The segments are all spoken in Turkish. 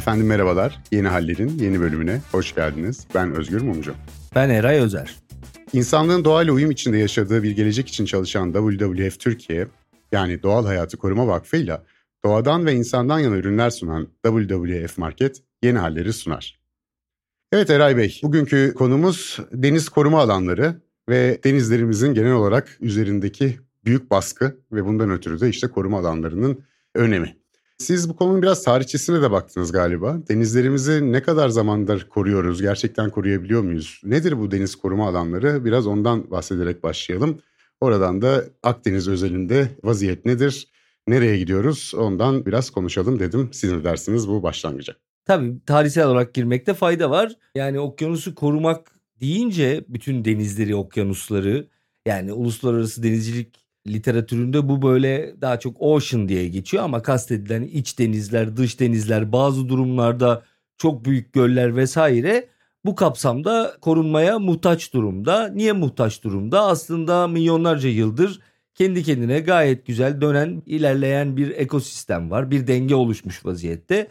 Efendim merhabalar, Yeni Haller'in yeni bölümüne hoş geldiniz. Ben Özgür Mumcu. Ben Eray Özer. İnsanlığın doğayla uyum içinde yaşadığı bir gelecek için çalışan WWF Türkiye, yani Doğal Hayatı Koruma Vakfı ile doğadan ve insandan yana ürünler sunan WWF Market yeni halleri sunar. Evet Eray Bey, bugünkü konumuz deniz koruma alanları ve denizlerimizin genel olarak üzerindeki büyük baskı ve bundan ötürü de işte koruma alanlarının önemi. Siz bu konunun biraz tarihçesine de baktınız galiba. Denizlerimizi ne kadar zamandır koruyoruz, gerçekten koruyabiliyor muyuz? Nedir bu deniz koruma alanları? Biraz ondan bahsederek başlayalım. Oradan da Akdeniz özelinde vaziyet nedir, nereye gidiyoruz ondan biraz konuşalım dedim. Siz ne dersiniz bu başlangıca? Tabii tarihsel olarak girmekte fayda var. Yani okyanusu korumak deyince bütün denizleri, okyanusları, yani uluslararası denizcilik literatüründe bu böyle daha çok ocean diye geçiyor ama kastedilen iç denizler, dış denizler, bazı durumlarda çok büyük göller vesaire bu kapsamda korunmaya muhtaç durumda. Niye muhtaç durumda? Aslında milyonlarca yıldır kendi kendine gayet güzel dönen, ilerleyen bir ekosistem var. Bir denge oluşmuş vaziyette.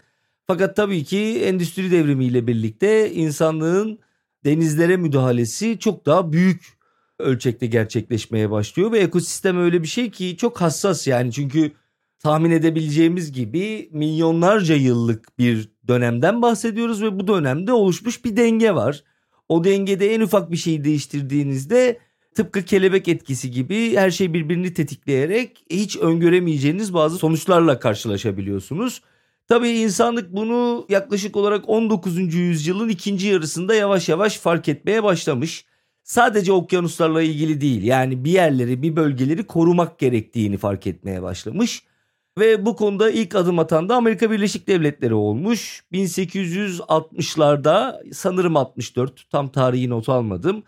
Fakat tabii ki endüstri devrimiyle birlikte insanlığın denizlere müdahalesi çok daha büyük ölçekte gerçekleşmeye başlıyor ve ekosistem öyle bir şey ki çok hassas yani, çünkü tahmin edebileceğimiz gibi milyonlarca yıllık bir dönemden bahsediyoruz ve bu dönemde oluşmuş bir denge var. O dengede en ufak bir şeyi değiştirdiğinizde tıpkı kelebek etkisi gibi her şey birbirini tetikleyerek hiç öngöremeyeceğiniz bazı sonuçlarla karşılaşabiliyorsunuz. Tabii insanlık bunu yaklaşık olarak 19. yüzyılın ikinci yarısında yavaş yavaş fark etmeye başlamış. Sadece okyanuslarla ilgili değil, yani bir yerleri, bir bölgeleri korumak gerektiğini fark etmeye başlamış. Ve bu konuda ilk adım atan da Amerika Birleşik Devletleri olmuş. 1860'larda, sanırım 64, tam tarihi not almadım,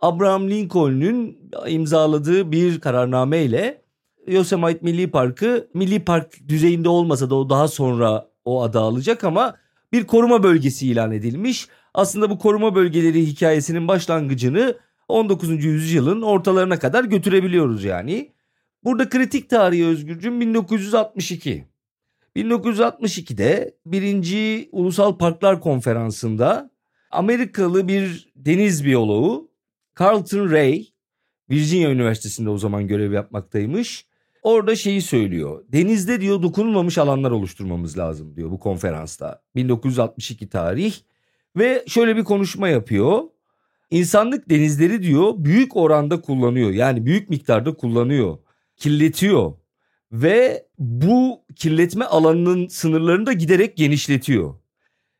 Abraham Lincoln'un imzaladığı bir kararnameyle Yosemite Milli Parkı, milli park düzeyinde olmasa da o daha sonra o adı alacak ama bir koruma bölgesi ilan edilmiş. Aslında bu koruma bölgeleri hikayesinin başlangıcını 19. yüzyılın ortalarına kadar götürebiliyoruz yani. Burada kritik tarihi Özgürcüğüm 1962. 1962'de 1. Ulusal Parklar Konferansı'nda Amerikalı bir deniz biyoloğu Carlton Ray, Virginia Üniversitesi'nde o zaman görev yapmaktaymış. Orada şeyi söylüyor. Denizde diyor dokunulmamış alanlar oluşturmamız lazım diyor bu konferansta. 1962 tarih. Ve şöyle bir konuşma yapıyor. İnsanlık denizleri diyor büyük oranda kullanıyor. Yani büyük miktarda kullanıyor. Kirletiyor. Ve bu kirletme alanının sınırlarını da giderek genişletiyor.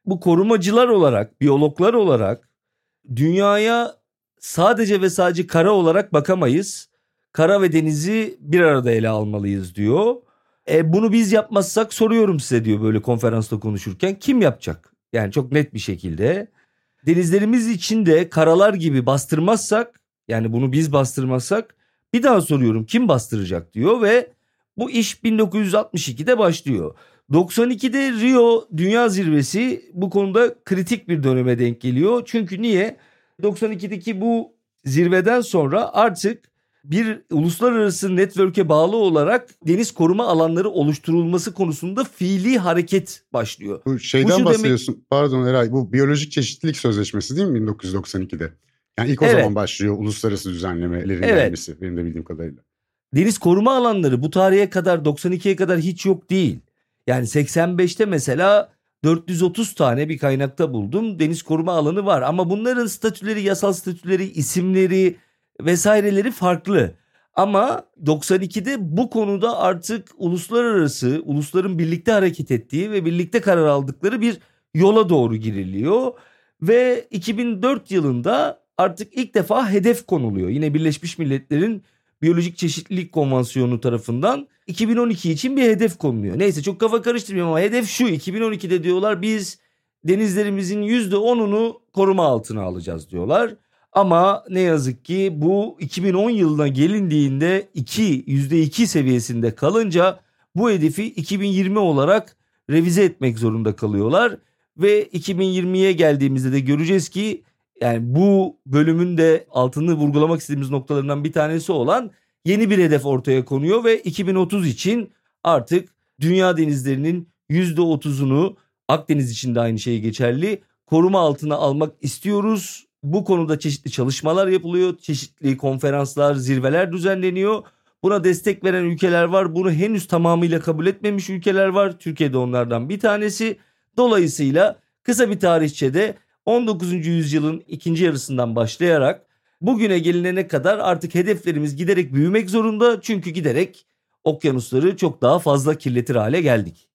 Bu korumacılar olarak, biyologlar olarak dünyaya sadece ve sadece kara olarak bakamayız. Kara ve denizi bir arada ele almalıyız diyor. Bunu biz yapmazsak soruyorum size diyor böyle konferansta konuşurken, kim yapacak? Yani çok net bir şekilde denizlerimiz için de karalar gibi bastırmazsak, yani bunu biz bastırmazsak bir daha soruyorum kim bastıracak diyor ve bu iş 1962'de başlıyor. 92'de Rio Dünya Zirvesi bu konuda kritik bir döneme denk geliyor. Çünkü niye? 92'deki bu zirveden sonra artık bir uluslararası network'e bağlı olarak deniz koruma alanları oluşturulması konusunda fiili hareket başlıyor. Bu şeyden bahsediyorsun. Pardon Eray, bu Biyolojik Çeşitlilik Sözleşmesi değil mi 1992'de? Yani ilk o zaman başlıyor uluslararası düzenlemelerin gelmesi benim de bildiğim kadarıyla. Deniz koruma alanları bu tarihe kadar 92'ye kadar hiç yok değil. Yani 85'te mesela 430 tane bir kaynakta buldum deniz koruma alanı var ama bunların statüleri, yasal statüleri, isimleri vesaireleri farklı. Ama 92'de bu konuda artık uluslararası, ulusların birlikte hareket ettiği ve birlikte karar aldıkları bir yola doğru giriliyor. Ve 2004 yılında artık ilk defa hedef konuluyor. Yine Birleşmiş Milletler'in Biyolojik Çeşitlilik Konvansiyonu tarafından 2012 için bir hedef konuluyor. Neyse çok kafa karıştırmıyorum ama hedef şu: 2012'de diyorlar biz denizlerimizin %10'unu koruma altına alacağız diyorlar. Ama ne yazık ki bu 2010 yılına gelindiğinde %2 seviyesinde kalınca bu hedefi 2020 olarak revize etmek zorunda kalıyorlar. Ve 2020'ye geldiğimizde de göreceğiz ki yani bu bölümün de altını vurgulamak istediğimiz noktalarından bir tanesi olan yeni bir hedef ortaya konuyor ve 2030 için artık dünya denizlerinin %30'unu Akdeniz için de aynı şey geçerli. Koruma altına almak istiyoruz. Bu konuda çeşitli çalışmalar yapılıyor. Çeşitli konferanslar, zirveler düzenleniyor. Buna destek veren ülkeler var. Bunu henüz tamamıyla kabul etmemiş ülkeler var. Türkiye de onlardan bir tanesi. Dolayısıyla kısa bir tarihçede 19. yüzyılın ikinci yarısından başlayarak bugüne gelinene kadar artık hedeflerimiz giderek büyümek zorunda. Çünkü giderek okyanusları çok daha fazla kirletir hale geldik.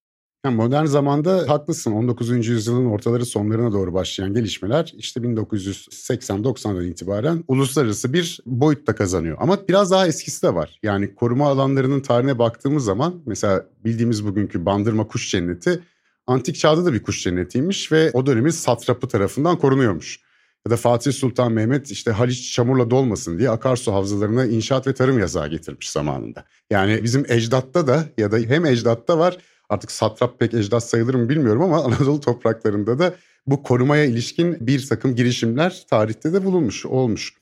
Yani modern zamanda haklısın, 19. yüzyılın ortaları sonlarına doğru başlayan gelişmeler işte 1980-90'dan itibaren uluslararası bir boyutta kazanıyor. Ama biraz daha eskisi de var. Yani koruma alanlarının tarihine baktığımız zaman mesela bildiğimiz bugünkü Bandırma Kuş Cenneti antik çağda da bir kuş cennetiymiş ve o dönemin satrapı tarafından korunuyormuş. Ya da Fatih Sultan Mehmet işte Haliç çamurla dolmasın diye akarsu havzalarına inşaat ve tarım yasağı getirmiş zamanında. Yani bizim ecdatta da ya da hem ecdatta var, artık satrap pek ecdat sayılır mı bilmiyorum ama Anadolu topraklarında da bu korumaya ilişkin bir takım girişimler tarihte de bulunmuş, olmuş.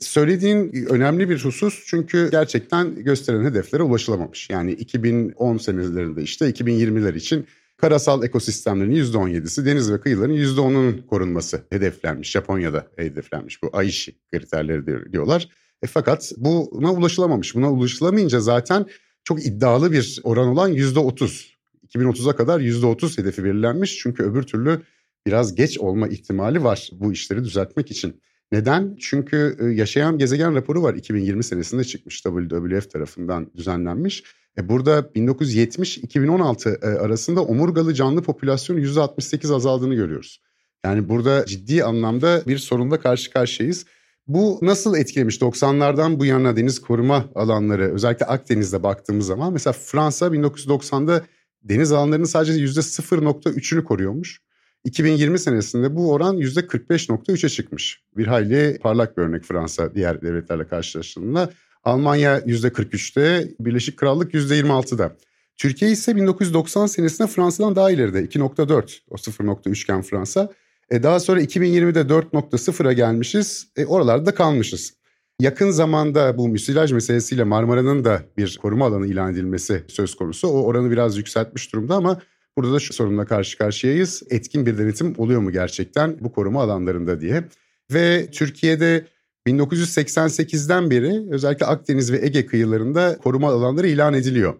Söylediğin önemli bir husus, çünkü gerçekten gösterilen hedeflere ulaşılamamış. Yani 2010 senelerinde işte 2020'ler için karasal ekosistemlerin %17'si, deniz ve kıyıların %10'unun korunması hedeflenmiş. Japonya'da hedeflenmiş, bu Aichi kriterleri diyorlar. Fakat buna ulaşılamamış. Buna ulaşılamayınca zaten çok iddialı bir oran olan %30. 2030'a kadar %30 hedefi belirlenmiş. Çünkü öbür türlü biraz geç olma ihtimali var bu işleri düzeltmek için. Neden? Çünkü Yaşayan Gezegen raporu var. 2020 senesinde çıkmış, WWF tarafından düzenlenmiş. Burada 1970-2016 arasında omurgalı canlı popülasyonun %68 azaldığını görüyoruz. Yani burada ciddi anlamda bir sorunla karşı karşıyayız. Bu nasıl etkilemiş? 90'lardan bu yana deniz koruma alanları, özellikle Akdeniz'de baktığımız zaman mesela Fransa 1990'da deniz alanlarının sadece %0.3'ünü koruyormuş. 2020 senesinde bu oran %45.3'e çıkmış. Bir hayli parlak bir örnek Fransa diğer devletlerle karşılaştığında. Almanya %43'te, Birleşik Krallık %26'da. Türkiye ise 1990 senesinde Fransa'dan daha ileride, 2.4, o 0.3 iken Fransa. Daha sonra 2020'de 4.0'a gelmişiz, oralarda kalmışız. Yakın zamanda bu müsilaj meselesiyle Marmara'nın da bir koruma alanı ilan edilmesi söz konusu. O oranı biraz yükseltmiş durumda ama burada da şu sorunla karşı karşıyayız. Etkin bir denetim oluyor mu gerçekten bu koruma alanlarında diye. Ve Türkiye'de 1988'den beri özellikle Akdeniz ve Ege kıyılarında koruma alanları ilan ediliyor.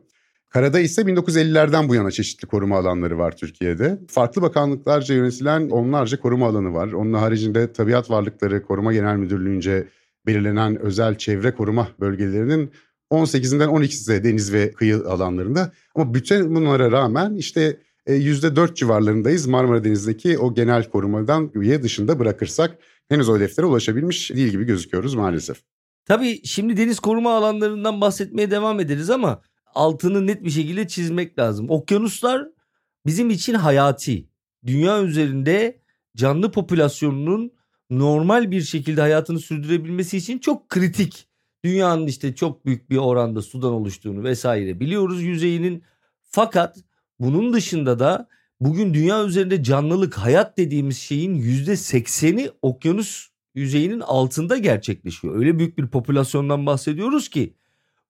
Karada ise 1950'lerden bu yana çeşitli koruma alanları var Türkiye'de. Farklı bakanlıklarca yönetilen onlarca koruma alanı var. Onun haricinde Tabiat Varlıkları Koruma Genel Müdürlüğü'nce belirlenen özel çevre koruma bölgelerinin 18'inden 12'si de deniz ve kıyı alanlarında. Ama bütün bunlara rağmen işte %4 civarlarındayız Marmara Denizi'ndeki o genel korumadan dışında bırakırsak. Henüz o hedeflere ulaşabilmiş değil gibi gözüküyoruz maalesef. Tabii şimdi deniz koruma alanlarından bahsetmeye devam ederiz ama altını net bir şekilde çizmek lazım. Okyanuslar bizim için hayati. Dünya üzerinde canlı popülasyonunun normal bir şekilde hayatını sürdürebilmesi için çok kritik. Dünyanın işte çok büyük bir oranda sudan oluştuğunu vesaire biliyoruz yüzeyinin. Fakat bunun dışında da bugün dünya üzerinde canlılık, hayat dediğimiz şeyin %80'i okyanus yüzeyinin altında gerçekleşiyor. Öyle büyük bir popülasyondan bahsediyoruz ki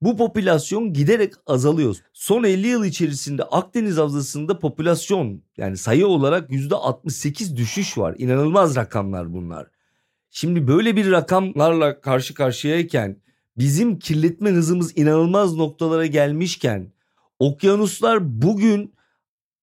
bu popülasyon giderek azalıyor. Son 50 yıl içerisinde Akdeniz havzasında popülasyon, yani sayı olarak %68 düşüş var. İnanılmaz rakamlar bunlar. Şimdi böyle bir rakamlarla karşı karşıyayken, bizim kirletme hızımız inanılmaz noktalara gelmişken okyanuslar bugün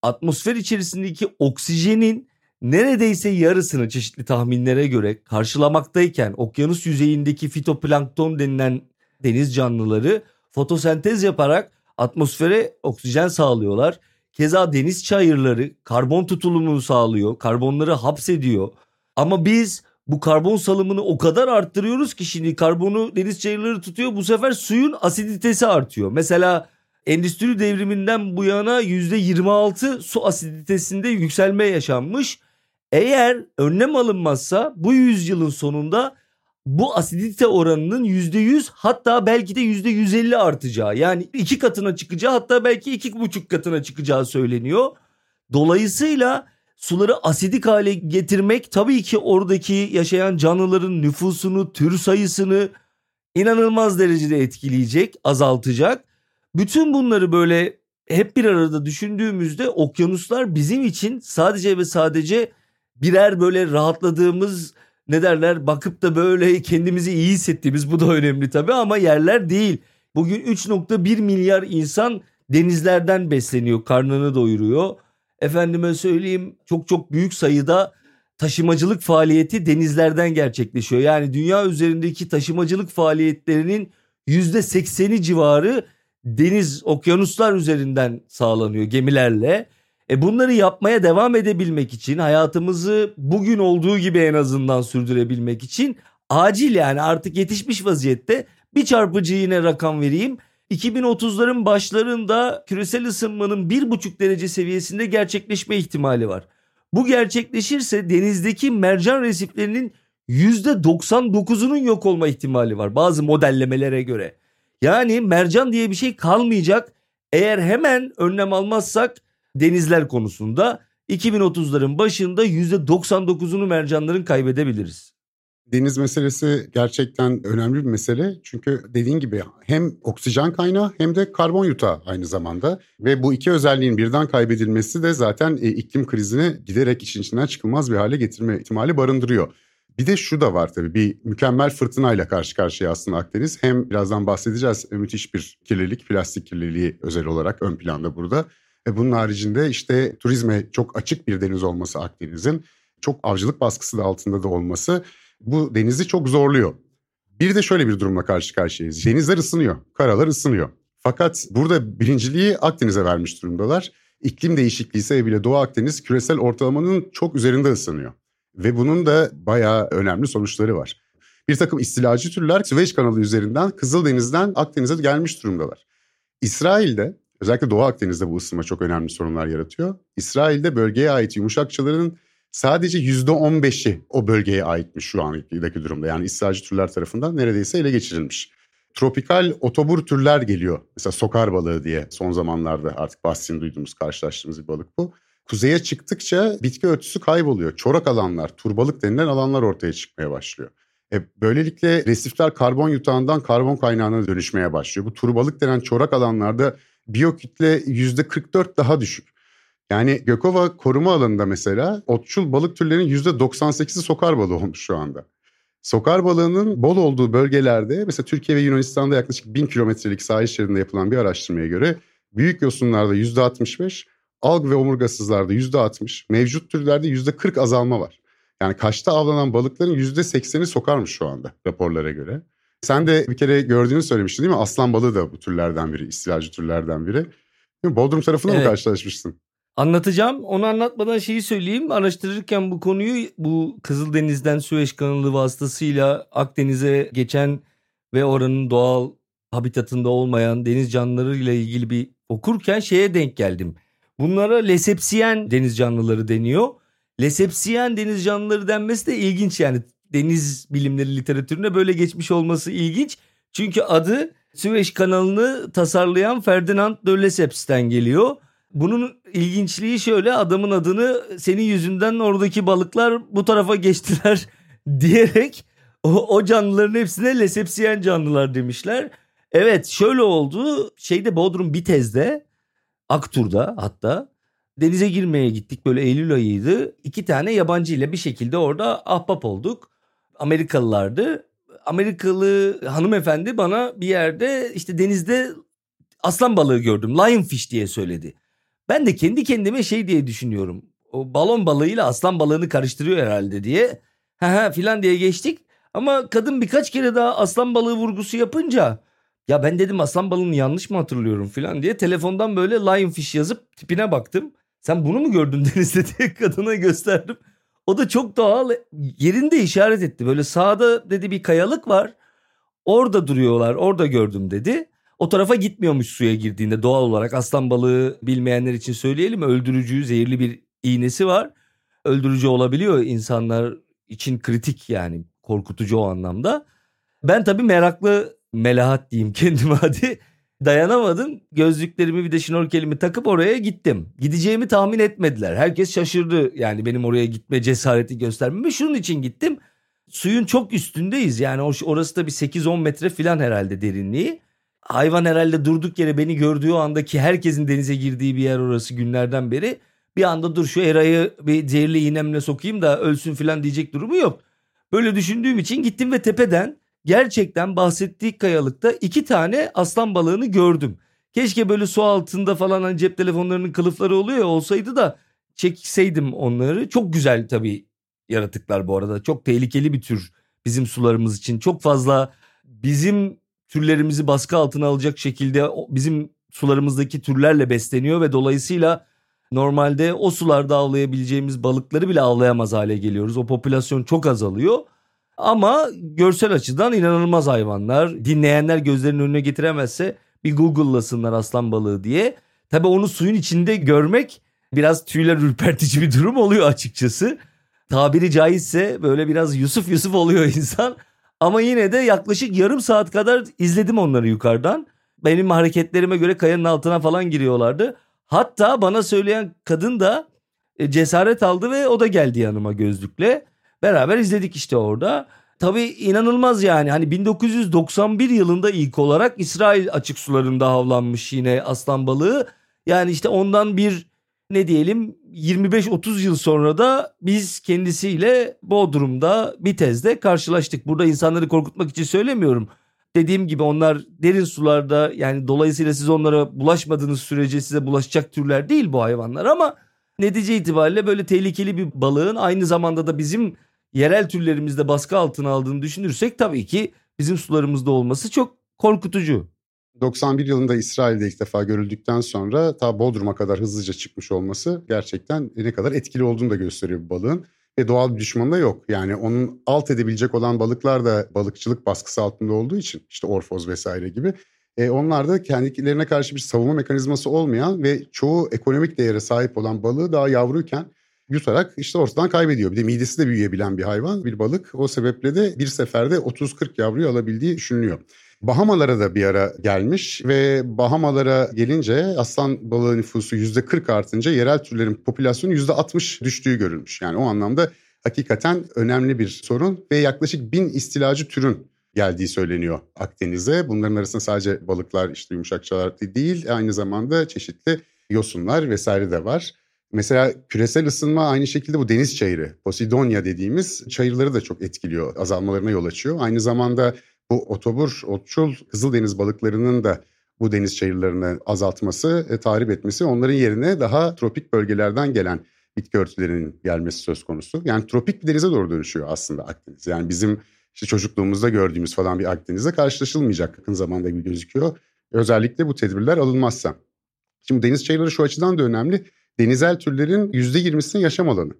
atmosfer içerisindeki oksijenin neredeyse yarısını çeşitli tahminlere göre karşılamaktayken okyanus yüzeyindeki fitoplankton denilen deniz canlıları fotosentez yaparak atmosfere oksijen sağlıyorlar. Keza deniz çayırları karbon tutulumunu sağlıyor, karbonları hapsediyor. Ama biz bu karbon salımını o kadar arttırıyoruz ki şimdi karbonu deniz çayırları tutuyor, bu sefer suyun asiditesi artıyor. Mesela endüstri devriminden bu yana %26 su asiditesinde yükselme yaşanmış. Eğer önlem alınmazsa bu yüzyılın sonunda bu asidite oranının %100 hatta belki de %150 artacağı, yani 2 katına çıkacağı, hatta belki 2,5 katına çıkacağı söyleniyor. Dolayısıyla suları asidik hale getirmek tabii ki oradaki yaşayan canlıların nüfusunu, tür sayısını inanılmaz derecede etkileyecek, azaltacak. Bütün bunları böyle hep bir arada düşündüğümüzde okyanuslar bizim için sadece ve sadece birer böyle rahatladığımız, ne derler, bakıp da böyle kendimizi iyi hissettiğimiz, bu da önemli tabii, ama yerler değil. Bugün 3.1 milyar insan denizlerden besleniyor, karnını doyuruyor. Efendime söyleyeyim, çok çok büyük sayıda taşımacılık faaliyeti denizlerden gerçekleşiyor. Yani dünya üzerindeki taşımacılık faaliyetlerinin %80'i civarı deniz, okyanuslar üzerinden sağlanıyor gemilerle. Bunları yapmaya devam edebilmek için, hayatımızı bugün olduğu gibi en azından sürdürebilmek için acil, yani artık yetişmiş vaziyette, bir çarpıcı yine rakam vereyim. 2030'ların başlarında küresel ısınmanın 1,5 derece seviyesinde gerçekleşme ihtimali var. Bu gerçekleşirse denizdeki mercan resiflerinin %99'unun yok olma ihtimali var bazı modellemelere göre. Yani mercan diye bir şey kalmayacak eğer hemen önlem almazsak denizler konusunda. 2030'ların başında %99'unu mercanların kaybedebiliriz. Deniz meselesi gerçekten önemli bir mesele. Çünkü dediğin gibi hem oksijen kaynağı hem de karbon yutağı aynı zamanda. Ve bu iki özelliğin birden kaybedilmesi de zaten iklim krizini giderek işin içinden çıkılmaz bir hale getirme ihtimali barındırıyor. Bir de şu da var tabii, bir mükemmel fırtınayla karşı karşıya aslında Akdeniz. Hem birazdan bahsedeceğiz, müthiş bir kirlilik, plastik kirliliği özel olarak ön planda burada. Bunun haricinde işte turizme çok açık bir deniz olması Akdeniz'in, çok avcılık baskısı da altında da olması bu denizi çok zorluyor. Bir de şöyle bir durumla karşı karşıyayız. Denizler ısınıyor, karalar ısınıyor. Fakat burada birinciliği Akdeniz'e vermiş durumdalar. İklim değişikliği sebebiyle Doğu Akdeniz küresel ortalamanın çok üzerinde ısınıyor. Ve bunun da bayağı önemli sonuçları var. Bir takım istilacı türler Süveyş Kanalı üzerinden Kızıldeniz'den Akdeniz'e gelmiş durumdalar. İsrail'de, özellikle Doğu Akdeniz'de bu ısınma çok önemli sorunlar yaratıyor. İsrail'de bölgeye ait yumuşakçıların sadece %15'i o bölgeye aitmiş şu andaki durumda. Yani istilacı türler tarafından neredeyse ele geçirilmiş. Tropikal otobur türler geliyor. Mesela sokar balığı diye son zamanlarda artık bahsini duyduğumuz, karşılaştığımız bir balık bu. Kuzeye çıktıkça bitki örtüsü kayboluyor. Çorak alanlar, turbalık denilen alanlar ortaya çıkmaya başlıyor. Böylelikle resifler karbon yutağından karbon kaynağına dönüşmeye başlıyor. Bu turbalık denen çorak alanlarda biyokütle %44 daha düşük. Yani Gökova koruma alanında mesela otçul balık türlerinin %98'i sokar balığı olmuş şu anda. Sokar balığının bol olduğu bölgelerde, mesela Türkiye ve Yunanistan'da yaklaşık 1000 kilometrelik sahil şeridinde yapılan bir araştırmaya göre büyük yosunlarda %65, alg ve omurgasızlarda %60, mevcut türlerde %40 azalma var. Yani kaçta avlanan balıkların %80'i sokarmış şu anda raporlara göre. Sen de bir kere gördüğünü söylemiştin değil mi? Aslan balığı da bu türlerden biri, istilacı türlerden biri. Bodrum tarafına mı karşılaşmışsın? Anlatacağım. Onu anlatmadan şeyi söyleyeyim. Araştırırken bu konuyu, bu Kızıldeniz'den Süveyş Kanalı vasıtasıyla Akdeniz'e geçen ve oranın doğal habitatında olmayan deniz canlılarıyla ilgili bir okurken şeye denk geldim. Bunlara lesepsiyen deniz canlıları deniyor. Lesepsiyen deniz canlıları denmesi de ilginç, yani deniz bilimleri literatürüne böyle geçmiş olması ilginç. Çünkü adı Süveyş Kanalı'nı tasarlayan Ferdinand de Lesseps'ten geliyor. Bunun ilginçliği şöyle, adamın adını senin yüzünden oradaki balıklar bu tarafa geçtiler diyerek o canlıların hepsine lesepsiyen canlılar demişler. Evet, şöyle oldu, şeyde Bodrum Bitez'de, Aktur'da hatta denize girmeye gittik, böyle Eylül ayıydı. 2 tane yabancıyla bir şekilde orada ahbap olduk. Amerikalılardı. Amerikalı hanımefendi bana bir yerde işte denizde aslan balığı gördüm, lionfish diye söyledi. Ben de kendi kendime şey diye düşünüyorum. O balon balığıyla aslan balığını karıştırıyor herhalde diye. Ha filan diye geçtik. Ama kadın birkaç kere daha aslan balığı vurgusu yapınca, ya ben dedim aslan balığını yanlış mı hatırlıyorum filan diye telefondan böyle lionfish yazıp tipine baktım. Sen bunu mu gördün denizde diye kadına gösterdim. O da çok doğal yerinde işaret etti. Böyle sağda dedi bir kayalık var. Orada duruyorlar, orada gördüm dedi. O tarafa gitmiyormuş suya girdiğinde, doğal olarak aslan balığı, bilmeyenler için söyleyelim, öldürücü, zehirli bir iğnesi var. Öldürücü olabiliyor, insanlar için kritik yani, korkutucu o anlamda. Ben tabii meraklı melahat diyeyim kendime, hadi dayanamadım. Gözlüklerimi bir de şnorkelimi takıp oraya gittim. Gideceğimi tahmin etmediler. Herkes şaşırdı yani benim oraya gitme cesareti göstermemi. Şunun için gittim. Suyun çok üstündeyiz yani, orası da bir 8-10 metre falan herhalde derinliği. hayvan herhalde durduk yere beni gördüğü andaki herkesin denize girdiği bir yer orası günlerden beri. Bir anda dur şu Eray'ı bir zehirli iğnemle sokayım da ölsün falan diyecek durumu yok. Böyle düşündüğüm için gittim ve tepeden gerçekten bahsettiği kayalıkta 2 tane aslan balığını gördüm. Keşke böyle su altında falan hani cep telefonlarının kılıfları oluyor ya, olsaydı da çekseydim onları. Çok güzel tabii yaratıklar bu arada. Çok tehlikeli bir tür bizim sularımız için. Çok fazla bizim türlerimizi baskı altına alacak şekilde bizim sularımızdaki türlerle besleniyor ve dolayısıyla normalde o sularda avlayabileceğimiz balıkları bile avlayamaz hale geliyoruz. O popülasyon çok azalıyor. Ama görsel açıdan inanılmaz hayvanlar. Dinleyenler gözlerinin önüne getiremezse bir Google'lasınlar aslan balığı diye. Tabii onu suyun içinde görmek biraz tüyler ürpertici bir durum oluyor açıkçası. Tabiri caizse böyle biraz Yusuf Yusuf oluyor insan. Ama yine de yaklaşık yarım saat kadar izledim onları yukarıdan. Benim hareketlerime göre kayanın altına falan giriyorlardı. Hatta bana söyleyen kadın da cesaret aldı ve o da geldi yanıma gözlükle. Beraber izledik işte orada. Tabii inanılmaz yani. Hani 1991 yılında ilk olarak İsrail açık sularında avlanmış yine aslan balığı. Yani işte ondan bir ne diyelim 25-30 yıl sonra da biz kendisiyle Bodrum'da bir tezde karşılaştık. Burada insanları korkutmak için söylemiyorum. Dediğim gibi onlar derin sularda, yani dolayısıyla siz onlara bulaşmadığınız sürece size bulaşacak türler değil bu hayvanlar, ama netice itibariyle böyle tehlikeli bir balığın aynı zamanda da bizim yerel türlerimizde baskı altına aldığını düşünürsek tabii ki bizim sularımızda olması çok korkutucu. 91 yılında İsrail'de ilk defa görüldükten sonra ta Bodrum'a kadar hızlıca çıkmış olması gerçekten ne kadar etkili olduğunu da gösteriyor bu balığın. Ve doğal bir düşmanı da yok. Yani onun alt edebilecek olan balıklar da balıkçılık baskısı altında olduğu için, işte orfoz vesaire gibi. Onlar da kendilerine karşı bir savunma mekanizması olmayan ve çoğu ekonomik değere sahip olan balığı daha yavruyken yutarak işte ortadan kaybediyor. Bir de midesi de büyüyebilen bir hayvan, bir balık. O sebeple de bir seferde 30-40 yavruyu alabildiği düşünülüyor. Bahamalara da bir ara gelmiş ve Bahamalara gelince aslan balığı nüfusu %40 artınca yerel türlerin popülasyonu %60 düştüğü görülmüş. Yani o anlamda hakikaten önemli bir sorun ve yaklaşık 1000 istilacı türün geldiği söyleniyor Akdeniz'e. Bunların arasında sadece balıklar, işte yumuşakçalar değil, aynı zamanda çeşitli yosunlar vesaire de var. Mesela küresel ısınma aynı şekilde bu deniz çayırı, Posidonia dediğimiz çayırları da çok etkiliyor, azalmalarına yol açıyor. Aynı zamanda bu otobur, otçul, kızıldeniz balıklarının da bu deniz çayırlarını azaltması, tahrip etmesi, onların yerine daha tropik bölgelerden gelen bitki örtülerinin gelmesi söz konusu. Yani tropik bir denize doğru dönüşüyor aslında Akdeniz. Yani bizim işte çocukluğumuzda gördüğümüz falan bir Akdeniz'le karşılaşılmayacak yakın zamanda gibi gözüküyor. Özellikle bu tedbirler alınmazsa. Şimdi deniz çayırları şu açıdan da önemli. Denizel türlerin %20'sinin yaşam alanı.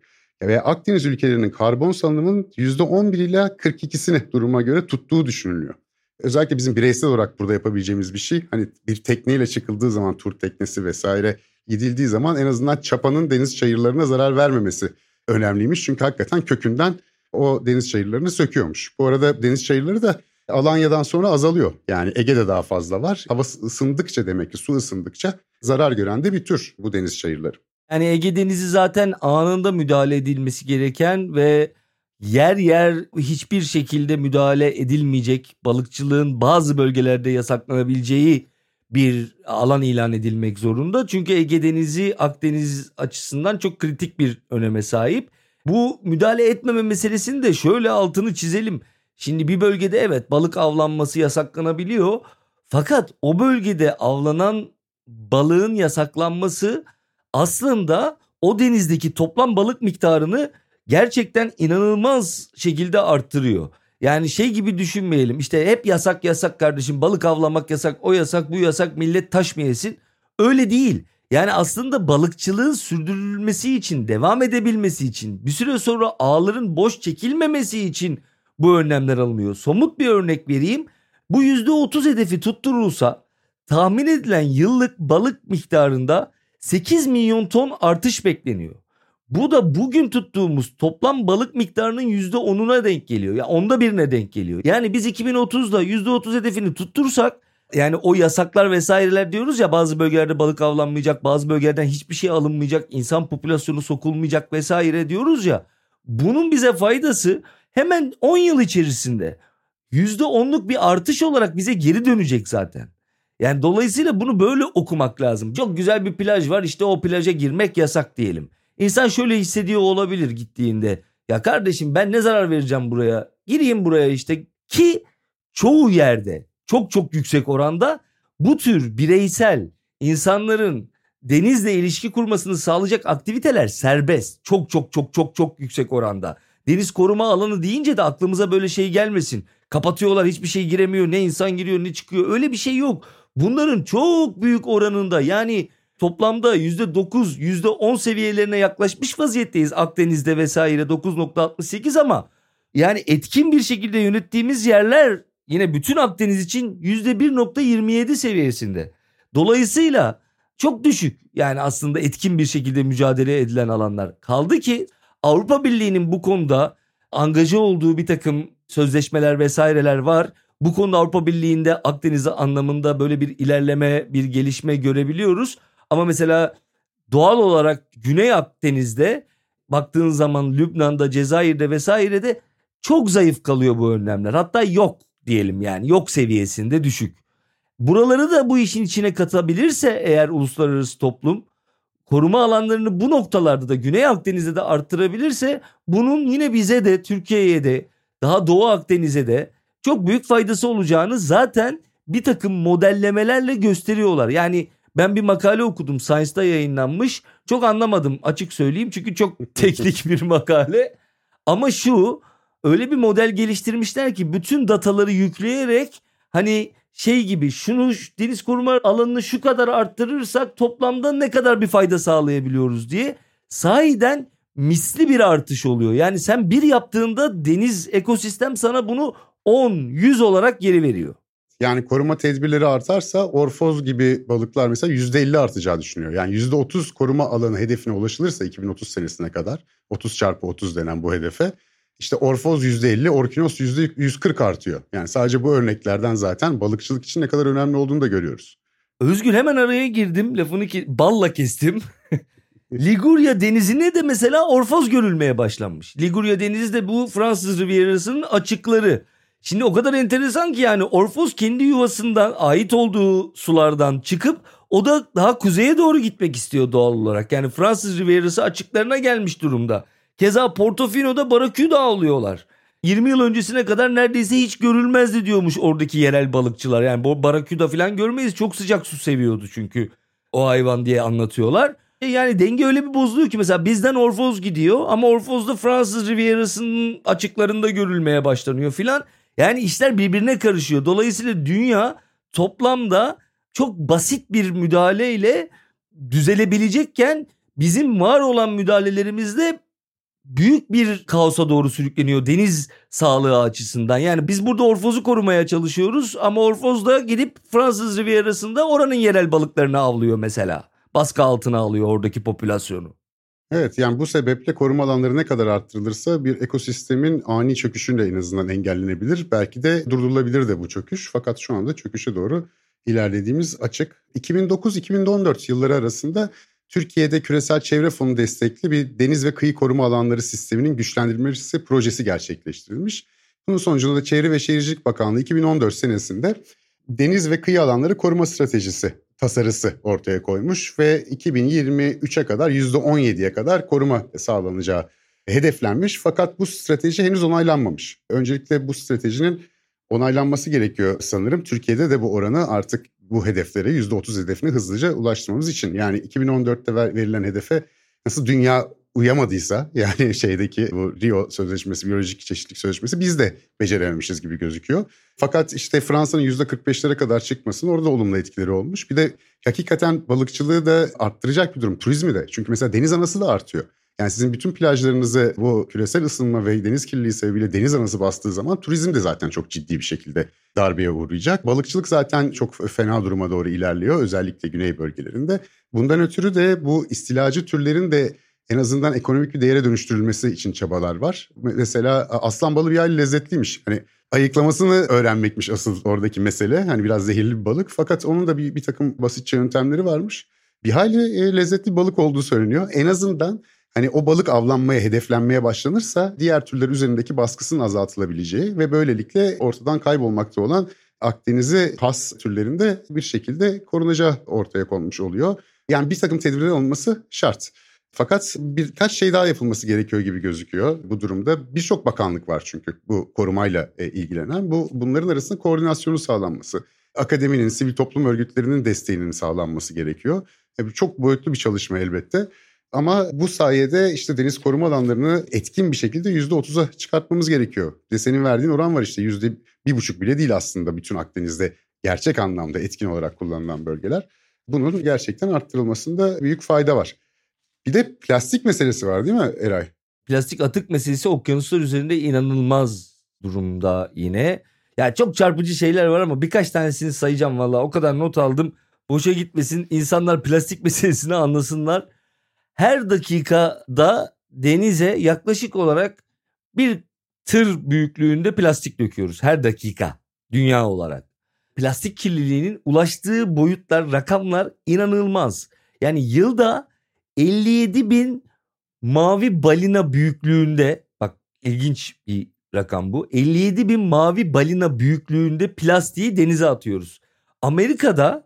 Ve Akdeniz ülkelerinin karbon salınımının %11 ile 42'sini duruma göre tuttuğu düşünülüyor. Özellikle bizim bireysel olarak burada yapabileceğimiz bir şey, hani bir tekneyle çıkıldığı zaman, tur teknesi vesaire gidildiği zaman en azından çapanın deniz çayırlarına zarar vermemesi önemliymiş. Çünkü hakikaten kökünden o deniz çayırlarını söküyormuş. Bu arada deniz çayırları da Alanya'dan sonra azalıyor. Yani Ege'de daha fazla var. Hava ısındıkça, demek ki su ısındıkça zarar gören de bir tür bu deniz çayırları. Yani Ege Denizi zaten anında müdahale edilmesi gereken ve yer yer hiçbir şekilde müdahale edilmeyecek, balıkçılığın bazı bölgelerde yasaklanabileceği bir alan ilan edilmek zorunda. Çünkü Ege Denizi Akdeniz açısından çok kritik bir öneme sahip. Bu müdahale etmeme meselesini de şöyle altını çizelim. Şimdi bir bölgede evet balık avlanması yasaklanabiliyor. Fakat o bölgede avlanan balığın yasaklanması aslında o denizdeki toplam balık miktarını gerçekten inanılmaz şekilde arttırıyor. Yani şey gibi düşünmeyelim, işte hep yasak yasak kardeşim, balık avlamak yasak, o yasak bu yasak, millet taş mı yesin? Öyle değil. Yani aslında balıkçılığın sürdürülmesi için, devam edebilmesi için, bir süre sonra ağların boş çekilmemesi için bu önlemler alınıyor. Somut bir örnek vereyim. Bu %30 hedefi tutturulsa tahmin edilen yıllık balık miktarında 8 milyon ton artış bekleniyor. Bu da bugün tuttuğumuz toplam balık miktarının %10'una denk geliyor. Yani onda birine denk geliyor. Yani biz 2030'da %30 hedefini tuttursak, yani o yasaklar vesaireler diyoruz ya, bazı bölgelerde balık avlanmayacak, bazı bölgelerden hiçbir şey alınmayacak, insan popülasyonu sokulmayacak vesaire diyoruz ya. Bunun bize faydası hemen 10 yıl içerisinde %10'luk bir artış olarak bize geri dönecek zaten. Yani dolayısıyla bunu böyle okumak lazım. Çok güzel bir plaj var, işte o plaja girmek yasak diyelim. İnsan şöyle hissediyor olabilir gittiğinde. Ya kardeşim ben ne zarar vereceğim buraya? Gireyim buraya işte, ki çoğu yerde çok çok yüksek oranda bu tür bireysel insanların denizle ilişki kurmasını sağlayacak aktiviteler serbest. Çok çok çok çok çok yüksek oranda. Deniz koruma alanı deyince de aklımıza böyle şey gelmesin. Kapatıyorlar, hiçbir şey giremiyor, ne insan giriyor ne çıkıyor, öyle bir şey yok. Bunların çok büyük oranında, yani toplamda %9, %10 seviyelerine yaklaşmış vaziyetteyiz Akdeniz'de vesaire, 9.68, ama yani etkin bir şekilde yönettiğimiz yerler yine bütün Akdeniz için %1.27 seviyesinde. Dolayısıyla çok düşük yani aslında etkin bir şekilde mücadele edilen alanlar. Kaldı ki Avrupa Birliği'nin bu konuda angaje olduğu bir takım sözleşmeler vesaireler var. Bu konuda Avrupa Birliği'nde Akdeniz anlamında böyle bir ilerleme, bir gelişme görebiliyoruz. Ama mesela doğal olarak Güney Akdeniz'de baktığın zaman Lübnan'da, Cezayir'de vesairede çok zayıf kalıyor bu önlemler. Hatta yok diyelim, yani yok seviyesinde düşük. Buraları da bu işin içine katabilirse eğer uluslararası toplum, koruma alanlarını bu noktalarda da Güney Akdeniz'de de arttırabilirse, bunun yine bize de, Türkiye'ye de, daha Doğu Akdeniz'e de çok büyük faydası olacağını zaten bir takım modellemelerle gösteriyorlar. Yani ben bir makale okudum, Science'da yayınlanmış, çok anlamadım açık söyleyeyim çünkü çok teknik bir makale, ama şu, öyle bir model geliştirmişler ki bütün dataları yükleyerek, hani şey gibi, şunu, deniz koruma alanını şu kadar arttırırsak toplamda ne kadar bir fayda sağlayabiliyoruz diye, sahiden misli bir artış oluyor. Yani sen bir yaptığında deniz ekosistem sana bunu 10, 100 olarak geri veriyor. Yani koruma tedbirleri artarsa orfoz gibi balıklar mesela %50 artacağı düşünüyor. Yani %30 koruma alanı hedefine ulaşılırsa 2030 senesine kadar, 30x30 denen bu hedefe, İşte orfoz %50, orkinos %140 artıyor. Yani sadece bu örneklerden zaten balıkçılık için ne kadar önemli olduğunu da görüyoruz. Özgür, hemen araya girdim, lafını balla kestim. Liguria denizine de mesela orfoz görülmeye başlanmış. Liguria denizi de bu Fransız Rivierası'nın açıkları. Şimdi o kadar enteresan ki, yani orfoz kendi yuvasından, ait olduğu sulardan çıkıp o da daha kuzeye doğru gitmek istiyor doğal olarak. Yani Fransız Rivierası açıklarına gelmiş durumda. Keza Portofino'da Barakuda avlıyorlar. 20 yıl öncesine kadar neredeyse hiç görülmezdi diyormuş oradaki yerel balıkçılar. Yani Barakuda falan görmeyiz, çok sıcak su seviyordu çünkü o hayvan diye anlatıyorlar. Yani denge öyle bir bozuluyor ki, mesela bizden orfoz gidiyor ama orfoz da Fransız Rivierası'nın açıklarında görülmeye başlanıyor filan. Yani işler birbirine karışıyor. Dolayısıyla dünya toplamda çok basit bir müdahaleyle düzelebilecekken, bizim var olan müdahalelerimizle büyük bir kaosa doğru sürükleniyor deniz sağlığı açısından. Yani biz burada orfozu korumaya çalışıyoruz ama orfoz da gidip Fransız Rivierası'nda oranın yerel balıklarını avlıyor mesela. Baskı altına alıyor oradaki popülasyonu. Evet, yani bu sebeple koruma alanları ne kadar arttırılırsa bir ekosistemin ani çöküşünde en azından engellenebilir. Belki de durdurulabilir de bu çöküş, fakat şu anda çöküşe doğru ilerlediğimiz açık. 2009-2014 yılları arasında Türkiye'de Küresel Çevre Fonu destekli bir deniz ve kıyı koruma alanları sisteminin güçlendirilmesi projesi gerçekleştirilmiş. Bunun sonucunda da Çevre ve Şehircilik Bakanlığı 2014 senesinde deniz ve kıyı alanları koruma stratejisi tasarısı ortaya koymuş ve 2023'e kadar %17'ye kadar koruma sağlanacağı hedeflenmiş. Fakat bu strateji henüz onaylanmamış. Öncelikle bu stratejinin onaylanması gerekiyor sanırım. Türkiye'de de bu oranı artık bu hedeflere, %30 hedefine hızlıca ulaştırmamız için. Yani 2014'te verilen hedefe nasıl dünya uyamadıysa, yani şeydeki bu Rio Sözleşmesi, Biyolojik Çeşitlilik Sözleşmesi, biz de becerememişiz gibi gözüküyor. Fakat işte Fransa'nın %45'lere kadar çıkmasının orada olumlu etkileri olmuş. Bir de hakikaten balıkçılığı da arttıracak bir durum, turizmi de. Çünkü mesela deniz anası da artıyor. Yani sizin bütün plajlarınızı bu küresel ısınma ve deniz kirliliği sebebiyle deniz anası bastığı zaman turizm de zaten çok ciddi bir şekilde darbeye uğrayacak. Balıkçılık zaten çok fena duruma doğru ilerliyor, özellikle güney bölgelerinde. Bundan ötürü de bu istilacı türlerin de en azından ekonomik bir değere dönüştürülmesi için çabalar var. Mesela aslan balığı bir hayli lezzetliymiş. Hani ayıklamasını öğrenmekmiş asıl oradaki mesele. Hani biraz zehirli bir balık, fakat onun da bir takım basitçe yöntemleri varmış. Bir hayli lezzetli balık olduğu söyleniyor. En azından hani o balık avlanmaya, hedeflenmeye başlanırsa diğer türler üzerindeki baskısının azaltılabileceği ve böylelikle ortadan kaybolmakta olan Akdeniz'e has türlerinde bir şekilde korunacağı ortaya konmuş oluyor. Yani bir takım tedbirler alınması şart. Fakat birkaç şey daha yapılması gerekiyor gibi gözüküyor bu durumda. Birçok bakanlık var çünkü bu korumayla ilgilenen. Bunların arasında koordinasyonu sağlanması, akademinin, sivil toplum örgütlerinin desteğinin sağlanması gerekiyor. Çok boyutlu bir çalışma elbette. Ama bu sayede işte deniz koruma alanlarını etkin bir şekilde %30'a çıkartmamız gerekiyor. Senin verdiğin oran var işte %1,5 bile değil aslında bütün Akdeniz'de gerçek anlamda etkin olarak kullanılan bölgeler. Bunun gerçekten arttırılmasında büyük fayda var. Bir de plastik meselesi var değil mi Eray? Plastik atık meselesi okyanuslar üzerinde inanılmaz durumda yine. Ya çok çarpıcı şeyler var ama birkaç tanesini sayacağım valla. O kadar not aldım. Boşa gitmesin. İnsanlar plastik meselesini anlasınlar. Her dakikada denize yaklaşık olarak bir tır büyüklüğünde plastik döküyoruz. Her dakika dünya olarak. Plastik kirliliğinin ulaştığı boyutlar, rakamlar inanılmaz. Yani yılda 57 bin mavi balina büyüklüğünde, bak ilginç bir rakam bu. 57 bin mavi balina büyüklüğünde plastiği denize atıyoruz. Amerika'da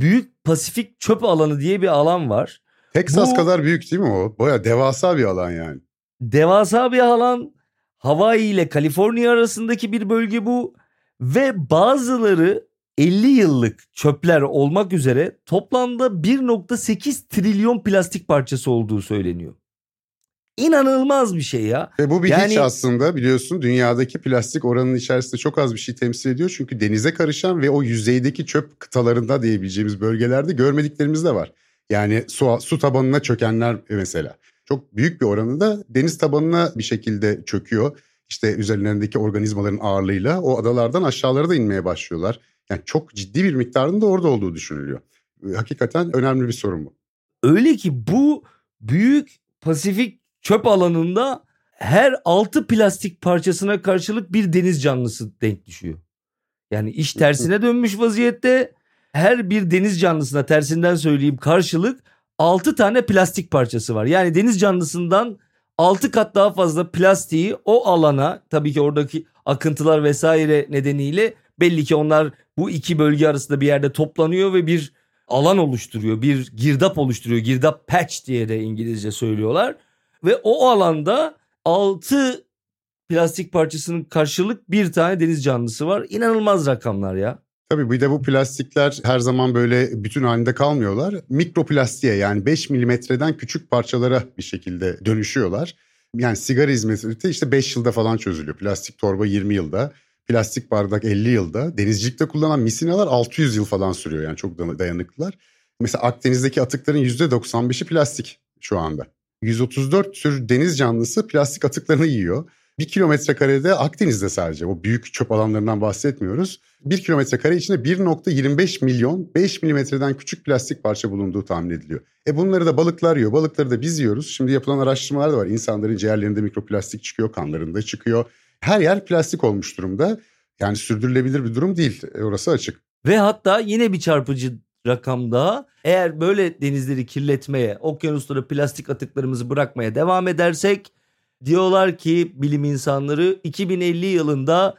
Büyük Pasifik Çöp Alanı diye bir alan var. Texas kadar büyük değil mi o? Bayağı devasa bir alan yani. Devasa bir alan. Hawaii ile Kaliforniya arasındaki bir bölge bu. Ve bazıları 50 yıllık çöpler olmak üzere toplamda 1.8 trilyon plastik parçası olduğu söyleniyor. İnanılmaz bir şey ya. Ve bu bir yani, hiç aslında biliyorsun dünyadaki plastik oranının içerisinde çok az bir şey temsil ediyor. Çünkü denize karışan ve o yüzeydeki çöp kıtalarında diyebileceğimiz bölgelerde görmediklerimiz de var. Yani su tabanına çökenler mesela. Çok büyük bir oranında deniz tabanına bir şekilde çöküyor. İşte üzerlerindeki organizmaların ağırlığıyla o adalardan aşağılara da inmeye başlıyorlar. Yani çok ciddi bir miktarın da orada olduğu düşünülüyor. Hakikaten önemli bir sorun bu. Öyle ki bu Büyük Pasifik Çöp Alanı'nda her 6 plastik parçasına karşılık bir deniz canlısı denk düşüyor. Yani iş tersine dönmüş vaziyette. Her bir deniz canlısına tersinden söyleyeyim karşılık 6 tane plastik parçası var. Yani deniz canlısından 6 kat daha fazla plastiği o alana, tabii ki oradaki akıntılar vesaire nedeniyle belli ki onlar bu iki bölge arasında bir yerde toplanıyor ve bir alan oluşturuyor. Bir girdap oluşturuyor. Girdap patch diye de İngilizce söylüyorlar. Ve o alanda 6 plastik parçasının karşılık bir tane deniz canlısı var. İnanılmaz rakamlar ya. Tabii bir de bu plastikler her zaman böyle bütün halinde kalmıyorlar. Mikroplastiğe yani 5 milimetreden küçük parçalara bir şekilde dönüşüyorlar. Yani sigara hizmeti işte 5 yılda falan çözülüyor. Plastik torba 20 yılda, plastik bardak 50 yılda. Denizcilikte kullanılan misinalar 600 yıl falan sürüyor yani çok dayanıklılar. Mesela Akdeniz'deki atıkların %95'i plastik şu anda. 134 tür deniz canlısı plastik atıklarını yiyor. 1 kilometre karede Akdeniz'de sadece o büyük çöp alanlarından bahsetmiyoruz. 1 kilometre kare içinde 1.25 milyon 5 milimetreden küçük plastik parça bulunduğu tahmin ediliyor. Bunları da balıklar yiyor. Balıkları da biz yiyoruz. Şimdi yapılan araştırmalar da var. İnsanların ciğerlerinde mikroplastik çıkıyor, kanlarında çıkıyor. Her yer plastik olmuş durumda. Yani sürdürülebilir bir durum değil. Orası açık. Ve hatta yine bir çarpıcı rakam daha. Eğer böyle denizleri kirletmeye, okyanuslara plastik atıklarımızı bırakmaya devam edersek diyorlar ki bilim insanları 2050 yılında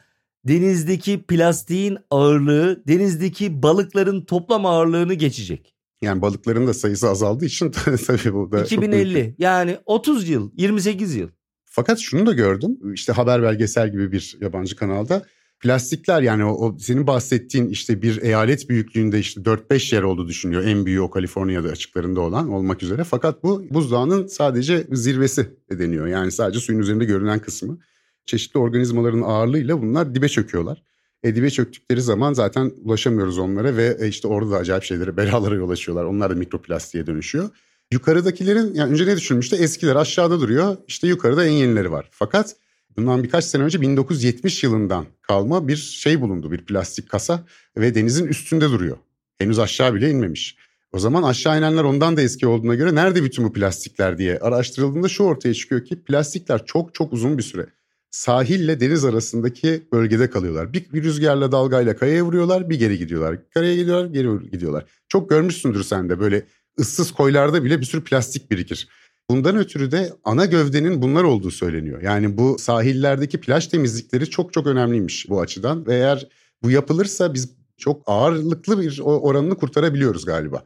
denizdeki plastiğin ağırlığı denizdeki balıkların toplam ağırlığını geçecek. Yani balıkların da sayısı azaldığı için tabii bu da 2050 yani 30 yıl 28 yıl. Fakat şunu da gördüm işte haber belgesel gibi bir yabancı kanalda plastikler yani o senin bahsettiğin işte bir eyalet büyüklüğünde işte 4-5 yer olduğu düşünüyor. En büyüğü o Kaliforniya'da açıklarında olan olmak üzere. Fakat bu buzdağının sadece zirvesi deniyor. Yani sadece suyun üzerinde görünen kısmı. Çeşitli organizmaların ağırlığıyla bunlar dibe çöküyorlar. Dibe çöktükleri zaman zaten ulaşamıyoruz onlara ve işte orada da acayip şeylere, belalara yol açıyorlar. Onlar da mikroplastiğe dönüşüyor. Yukarıdakilerin yani önce ne düşünmüştü? Eskiler aşağıda duruyor. İşte yukarıda en yenileri var. Fakat bundan birkaç sene önce 1970 yılından kalma bir şey bulundu, bir plastik kasa ve denizin üstünde duruyor. Henüz aşağı bile inmemiş. O zaman aşağı inenler ondan da eski olduğuna göre nerede bütün bu plastikler diye araştırıldığında şu ortaya çıkıyor ki plastikler çok uzun bir süre sahille deniz arasındaki bölgede kalıyorlar. Bir rüzgarla dalgayla kayaya vuruyorlar, bir geri gidiyorlar. Karaya gidiyorlar, geri gidiyorlar. Çok görmüşsündür sen de böyle ıssız koylarda bile bir sürü plastik birikir. Bundan ötürü de ana gövdenin bunlar olduğu söyleniyor. Yani bu sahillerdeki plaj temizlikleri çok önemliymiş bu açıdan. Ve eğer Bu yapılırsa biz çok ağırlıklı bir oranını kurtarabiliyoruz galiba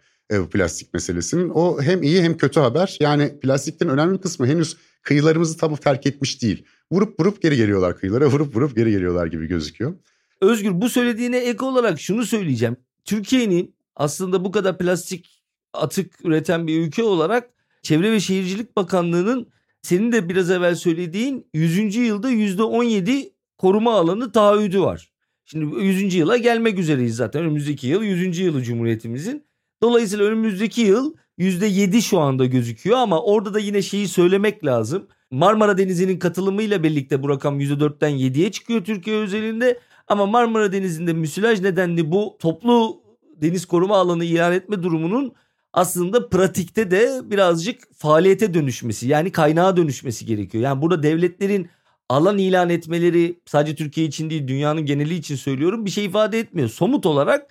plastik meselesinin. O hem iyi hem kötü haber. Yani plastiklerin önemli bir kısmı henüz kıyılarımızı tam terk etmiş değil. Vurup vurup geri geliyorlar kıyılara, vurup vurup geri geliyorlar gibi gözüküyor. Özgür, bu söylediğine ek olarak şunu söyleyeceğim. Türkiye'nin aslında bu kadar plastik atık üreten bir ülke olarak Çevre ve Şehircilik Bakanlığı'nın senin de biraz evvel söylediğin 100. yılda %17 koruma alanı taahhüdü var. Şimdi 100. yıla gelmek üzereyiz zaten. Önümüzdeki yıl 100. yılı Cumhuriyetimizin. Dolayısıyla önümüzdeki yıl %7 şu anda gözüküyor ama orada da yine şeyi söylemek lazım. Marmara Denizi'nin katılımıyla birlikte bu rakam %4'ten 7'ye çıkıyor Türkiye özelinde. Ama Marmara Denizi'nde müsilaj nedenli bu toplu deniz koruma alanı ilan etme durumunun aslında pratikte de birazcık faaliyete dönüşmesi, yani kaynağa dönüşmesi gerekiyor. Yani burada devletlerin alan ilan etmeleri, sadece Türkiye için değil dünyanın geneli için söylüyorum, bir şey ifade etmiyor. Somut olarak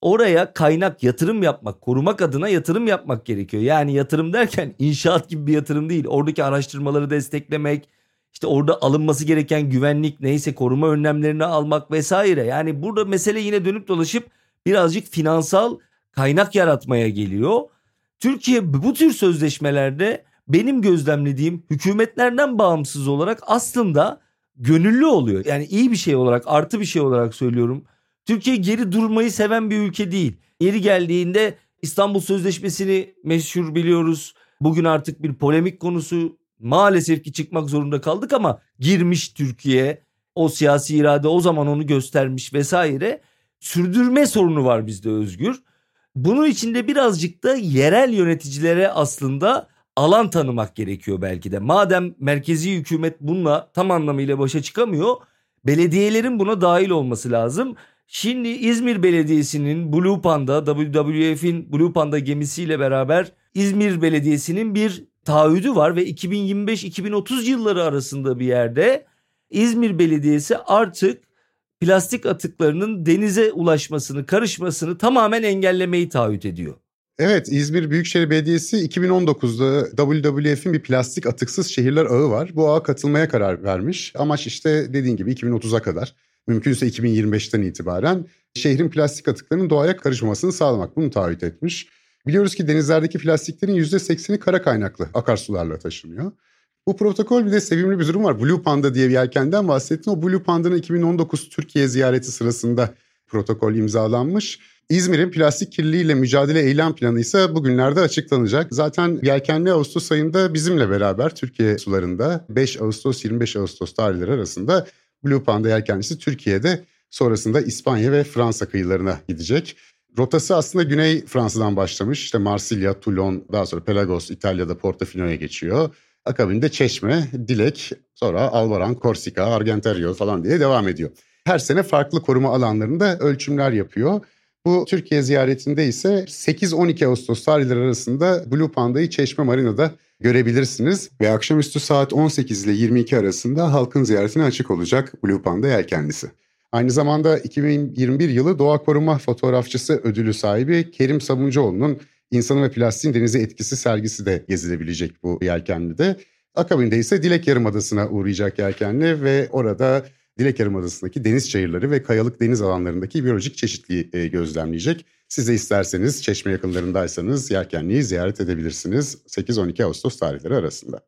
oraya kaynak, yatırım yapmak, korumak adına yatırım yapmak gerekiyor. Yani yatırım derken inşaat gibi bir yatırım değil. Oradaki araştırmaları desteklemek, işte orada alınması gereken güvenlik neyse koruma önlemlerini almak vesaire. Yani burada mesele yine dönüp dolaşıp birazcık finansal kaynak yaratmaya geliyor. Türkiye bu tür sözleşmelerde benim gözlemlediğim hükümetlerden bağımsız olarak aslında gönüllü oluyor. Yani iyi bir şey olarak, artı bir şey olarak söylüyorum. Türkiye geri durmayı seven bir ülke değil. Yeri geldiğinde İstanbul Sözleşmesi'ni meşhur biliyoruz. Bugün artık bir polemik konusu, maalesef ki çıkmak zorunda kaldık ama girmiş Türkiye. O siyasi irade o zaman onu göstermiş vesaire. Sürdürme sorunu var bizde Özgür. Bunun içinde birazcık da yerel yöneticilere aslında alan tanımak gerekiyor belki de. Madem merkezi hükümet bununla tam anlamıyla başa çıkamıyor, belediyelerin buna dahil olması lazım. Şimdi İzmir Belediyesi'nin Blue Panda, WWF'in Blue Panda gemisiyle beraber İzmir Belediyesi'nin bir taahhüdü var ve 2025-2030 yılları arasında bir yerde İzmir Belediyesi artık plastik atıklarının denize ulaşmasını, karışmasını tamamen engellemeyi taahhüt ediyor. Evet, İzmir Büyükşehir Belediyesi 2019'da WWF'in bir plastik atıksız şehirler ağı var. Bu ağa katılmaya karar vermiş. Amaç işte dediğin gibi 2030'a kadar, mümkünse 2025'ten itibaren şehrin plastik atıklarının doğaya karışmamasını sağlamak. Bunu taahhüt etmiş. Biliyoruz ki denizlerdeki plastiklerin %80'i kara kaynaklı akarsularla taşınıyor. Bu protokol, bir de sevimli bir durum var. Blue Panda diye bir yelkenden bahsettin. O Blue Panda'nın 2019 Türkiye ziyareti sırasında protokol imzalanmış. İzmir'in plastik kirliliğiyle mücadele eylem planı ise bugünlerde açıklanacak. Zaten yelkenli Ağustos ayında bizimle beraber Türkiye sularında 5 Ağustos-25 Ağustos tarihleri arasında Blue Panda yelkenlisi Türkiye'de, sonrasında İspanya ve Fransa kıyılarına gidecek. Rotası aslında Güney Fransa'dan başlamış. İşte Marsilya, Toulon, daha sonra Pelagos, İtalya'da Portofino'ya geçiyor. Akabinde Çeşme, Dilek, sonra Alvaran, Korsika, Argentario falan diye devam ediyor. Her sene farklı koruma alanlarında ölçümler yapıyor. Bu Türkiye ziyaretinde ise 8-12 Ağustos tarihleri arasında Blue Panda'yı Çeşme Marina'da görebilirsiniz. Ve akşamüstü saat 18 ile 22 arasında halkın ziyaretine açık olacak Blue Panda yelkenlisi. Aynı zamanda 2021 yılı Doğa Koruma Fotoğrafçısı ödülü sahibi Kerim Sabuncuoğlu'nun İnsanın ve Plastiğin Denize Etkisi sergisi de gezilebilecek bu yelkenli de. Akabinde ise Dilek Yarımadası'na uğrayacak yelkenli ve orada Dilek Yarımadası'ndaki deniz çayırları ve kayalık deniz alanlarındaki biyolojik çeşitliliği gözlemleyecek. Siz de isterseniz Çeşme yakınlarındaysanız yelkenliyi ziyaret edebilirsiniz 8-12 Ağustos tarihleri arasında.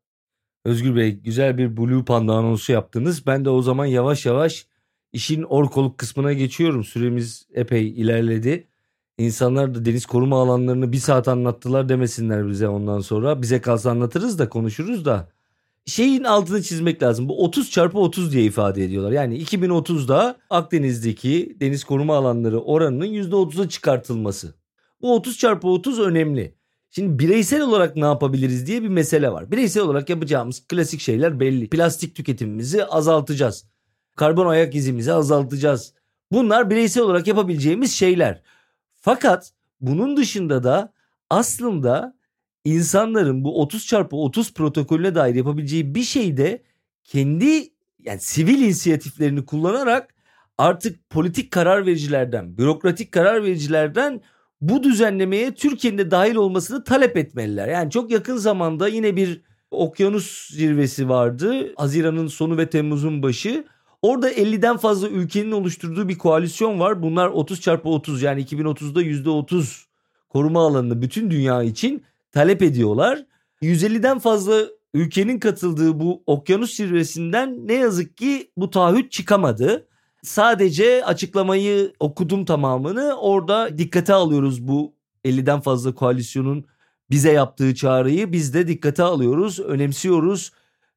Özgür Bey, güzel bir Blue Panda anonsu yaptınız. Ben de o zaman yavaş yavaş işin orkoluk kısmına geçiyorum. Süremiz epey ilerledi. İnsanlar da deniz koruma alanlarını bir saat anlattılar demesinler bize ondan sonra. Bize kalsa anlatırız da konuşuruz da. Şeyin altını çizmek lazım. Bu 30x30 diye ifade ediyorlar. Yani 2030'da Akdeniz'deki deniz koruma alanları oranının %30'a çıkartılması. Bu 30x30 önemli. Şimdi bireysel olarak ne yapabiliriz diye bir mesele var. Bireysel olarak yapacağımız klasik şeyler belli. Plastik tüketimimizi azaltacağız. Karbon ayak izimizi azaltacağız. Bunlar bireysel olarak yapabileceğimiz şeyler. Fakat bunun dışında da aslında insanların bu 30x30 protokolüne dair yapabileceği bir şey de kendi, yani sivil inisiyatiflerini kullanarak artık politik karar vericilerden, bürokratik karar vericilerden bu düzenlemeye Türkiye'nin de dahil olmasını talep etmeliler. Yani çok yakın zamanda yine bir okyanus zirvesi vardı. Haziran'ın sonu ve Temmuz'un başı. Orada 50'den fazla ülkenin oluşturduğu bir koalisyon var. Bunlar 30x30, yani 2030'da %30 koruma alanını bütün dünya için talep ediyorlar. 150'den fazla ülkenin katıldığı bu okyanus zirvesinden ne yazık ki bu taahhüt çıkamadı. Sadece açıklamayı okudum tamamını. Orada dikkate alıyoruz bu 50'den fazla koalisyonun bize yaptığı çağrıyı. Biz de dikkate alıyoruz, önemsiyoruz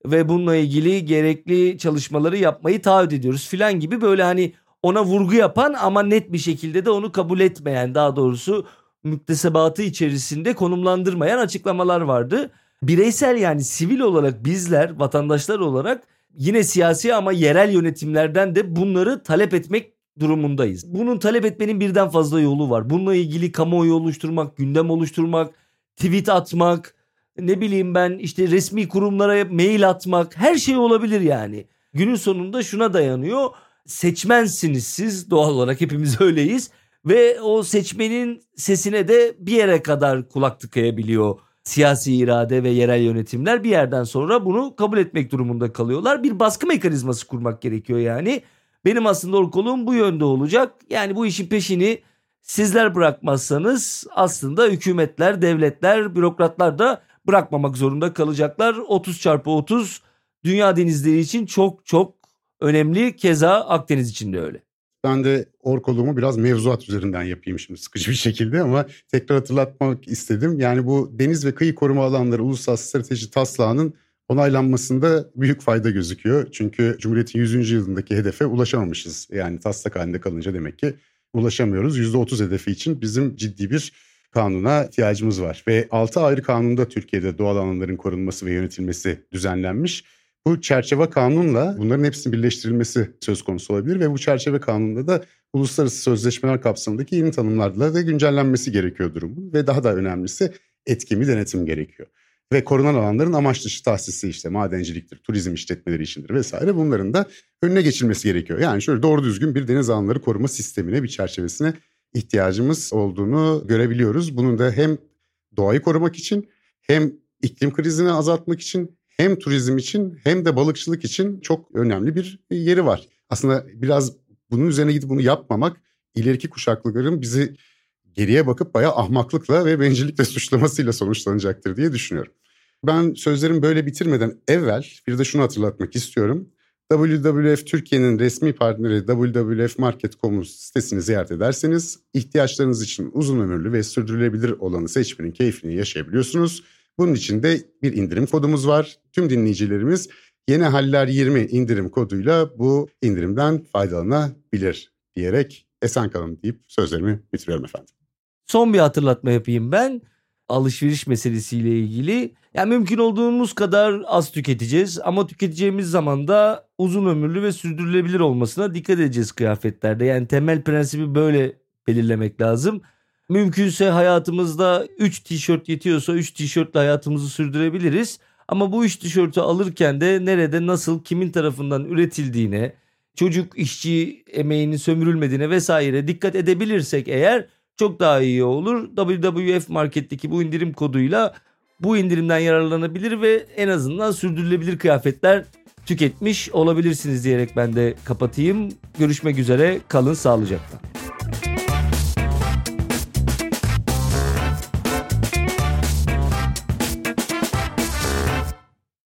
ve bununla ilgili gerekli çalışmaları yapmayı taahhüt ediyoruz filan gibi, böyle hani ona vurgu yapan ama net bir şekilde de onu kabul etmeyen, daha doğrusu müktesebatı içerisinde konumlandırmayan açıklamalar vardı. Bireysel, yani sivil olarak bizler, vatandaşlar olarak yine siyasi ama yerel yönetimlerden de bunları talep etmek durumundayız. Bunun talep etmenin birden fazla yolu var. Bununla ilgili kamuoyu oluşturmak, gündem oluşturmak, tweet atmak, ne bileyim ben işte resmi kurumlara mail atmak, her şey olabilir yani. Günün sonunda şuna dayanıyor: seçmensiniz siz, doğal olarak hepimiz öyleyiz ve o seçmenin sesine de bir yere kadar kulak tıkayabiliyor siyasi irade ve yerel yönetimler. Bir yerden sonra bunu kabul etmek durumunda kalıyorlar. Bir baskı mekanizması kurmak gerekiyor yani. Benim aslında orkoluğum bu yönde olacak. Yani bu işin peşini sizler bırakmazsanız aslında hükümetler, devletler, bürokratlar da bırakmamak zorunda kalacaklar. 30x30 dünya denizleri için çok çok önemli. Keza Akdeniz için de öyle. Ben de orkoluğumu biraz mevzuat üzerinden yapayım şimdi, sıkıcı bir şekilde, ama tekrar hatırlatmak istedim. Yani bu deniz ve kıyı koruma alanları uluslararası strateji taslağının onaylanmasında büyük fayda gözüküyor. Çünkü Cumhuriyet'in 100. yılındaki hedefe ulaşamamışız. Yani taslak halinde kalınca demek ki ulaşamıyoruz. %30 hedefi için bizim ciddi bir kanuna ihtiyacımız var. Ve 6 ayrı kanunda Türkiye'de doğal alanların korunması ve yönetilmesi düzenlenmiş. Bu çerçeve kanunla bunların hepsinin birleştirilmesi söz konusu olabilir ve bu çerçeve kanununda da uluslararası sözleşmeler kapsamındaki yeni tanımlarla da güncellenmesi gerekiyor durumun ve daha da önemlisi etkin bir denetim gerekiyor. Ve korunan alanların amaç dışı tahsisi, işte madenciliktir, turizm işletmeleri içindir vesaire, bunların da önüne geçilmesi gerekiyor. Yani şöyle doğru düzgün bir deniz alanları koruma sistemine, bir çerçevesine ihtiyacımız olduğunu görebiliyoruz. Bunun da hem doğayı korumak için, hem iklim krizini azaltmak için, hem turizm için, hem de balıkçılık için çok önemli bir yeri var. Aslında biraz bunun üzerine gidip bunu yapmamak, ileriki kuşakların bizi geriye bakıp bayağı ahmaklıkla ve bencillikle suçlamasıyla sonuçlanacaktır diye düşünüyorum. Ben sözlerimi böyle bitirmeden evvel bir de şunu hatırlatmak istiyorum. WWF Türkiye'nin resmi partneri WWF Market.com sitesini ziyaret ederseniz ihtiyaçlarınız için uzun ömürlü ve sürdürülebilir olanı seçmenin keyfini yaşayabiliyorsunuz. Bunun için de bir indirim kodumuz var. Tüm dinleyicilerimiz Yeni Haller 20 indirim koduyla bu indirimden faydalanabilir diyerek esen kalın deyip sözlerimi bitiriyorum efendim. Son bir hatırlatma yapayım ben. Alışveriş meselesiyle ilgili. Yani mümkün olduğumuz kadar az tüketeceğiz ama tüketeceğimiz zaman da uzun ömürlü ve sürdürülebilir olmasına dikkat edeceğiz kıyafetlerde. Yani temel prensibi böyle belirlemek lazım. Mümkünse hayatımızda 3 tişört yetiyorsa 3 tişörtle hayatımızı sürdürebiliriz. Ama bu 3 tişörtü alırken de nerede, nasıl, kimin tarafından üretildiğine, çocuk işçi emeğinin sömürülmediğine vesaire dikkat edebilirsek eğer çok daha iyi olur. WWF Market'teki bu indirim koduyla bu indirimden yararlanabilir ve en azından sürdürülebilir kıyafetler tüketmiş olabilirsiniz diyerek ben de kapatayım. Görüşmek üzere, kalın sağlıcakla.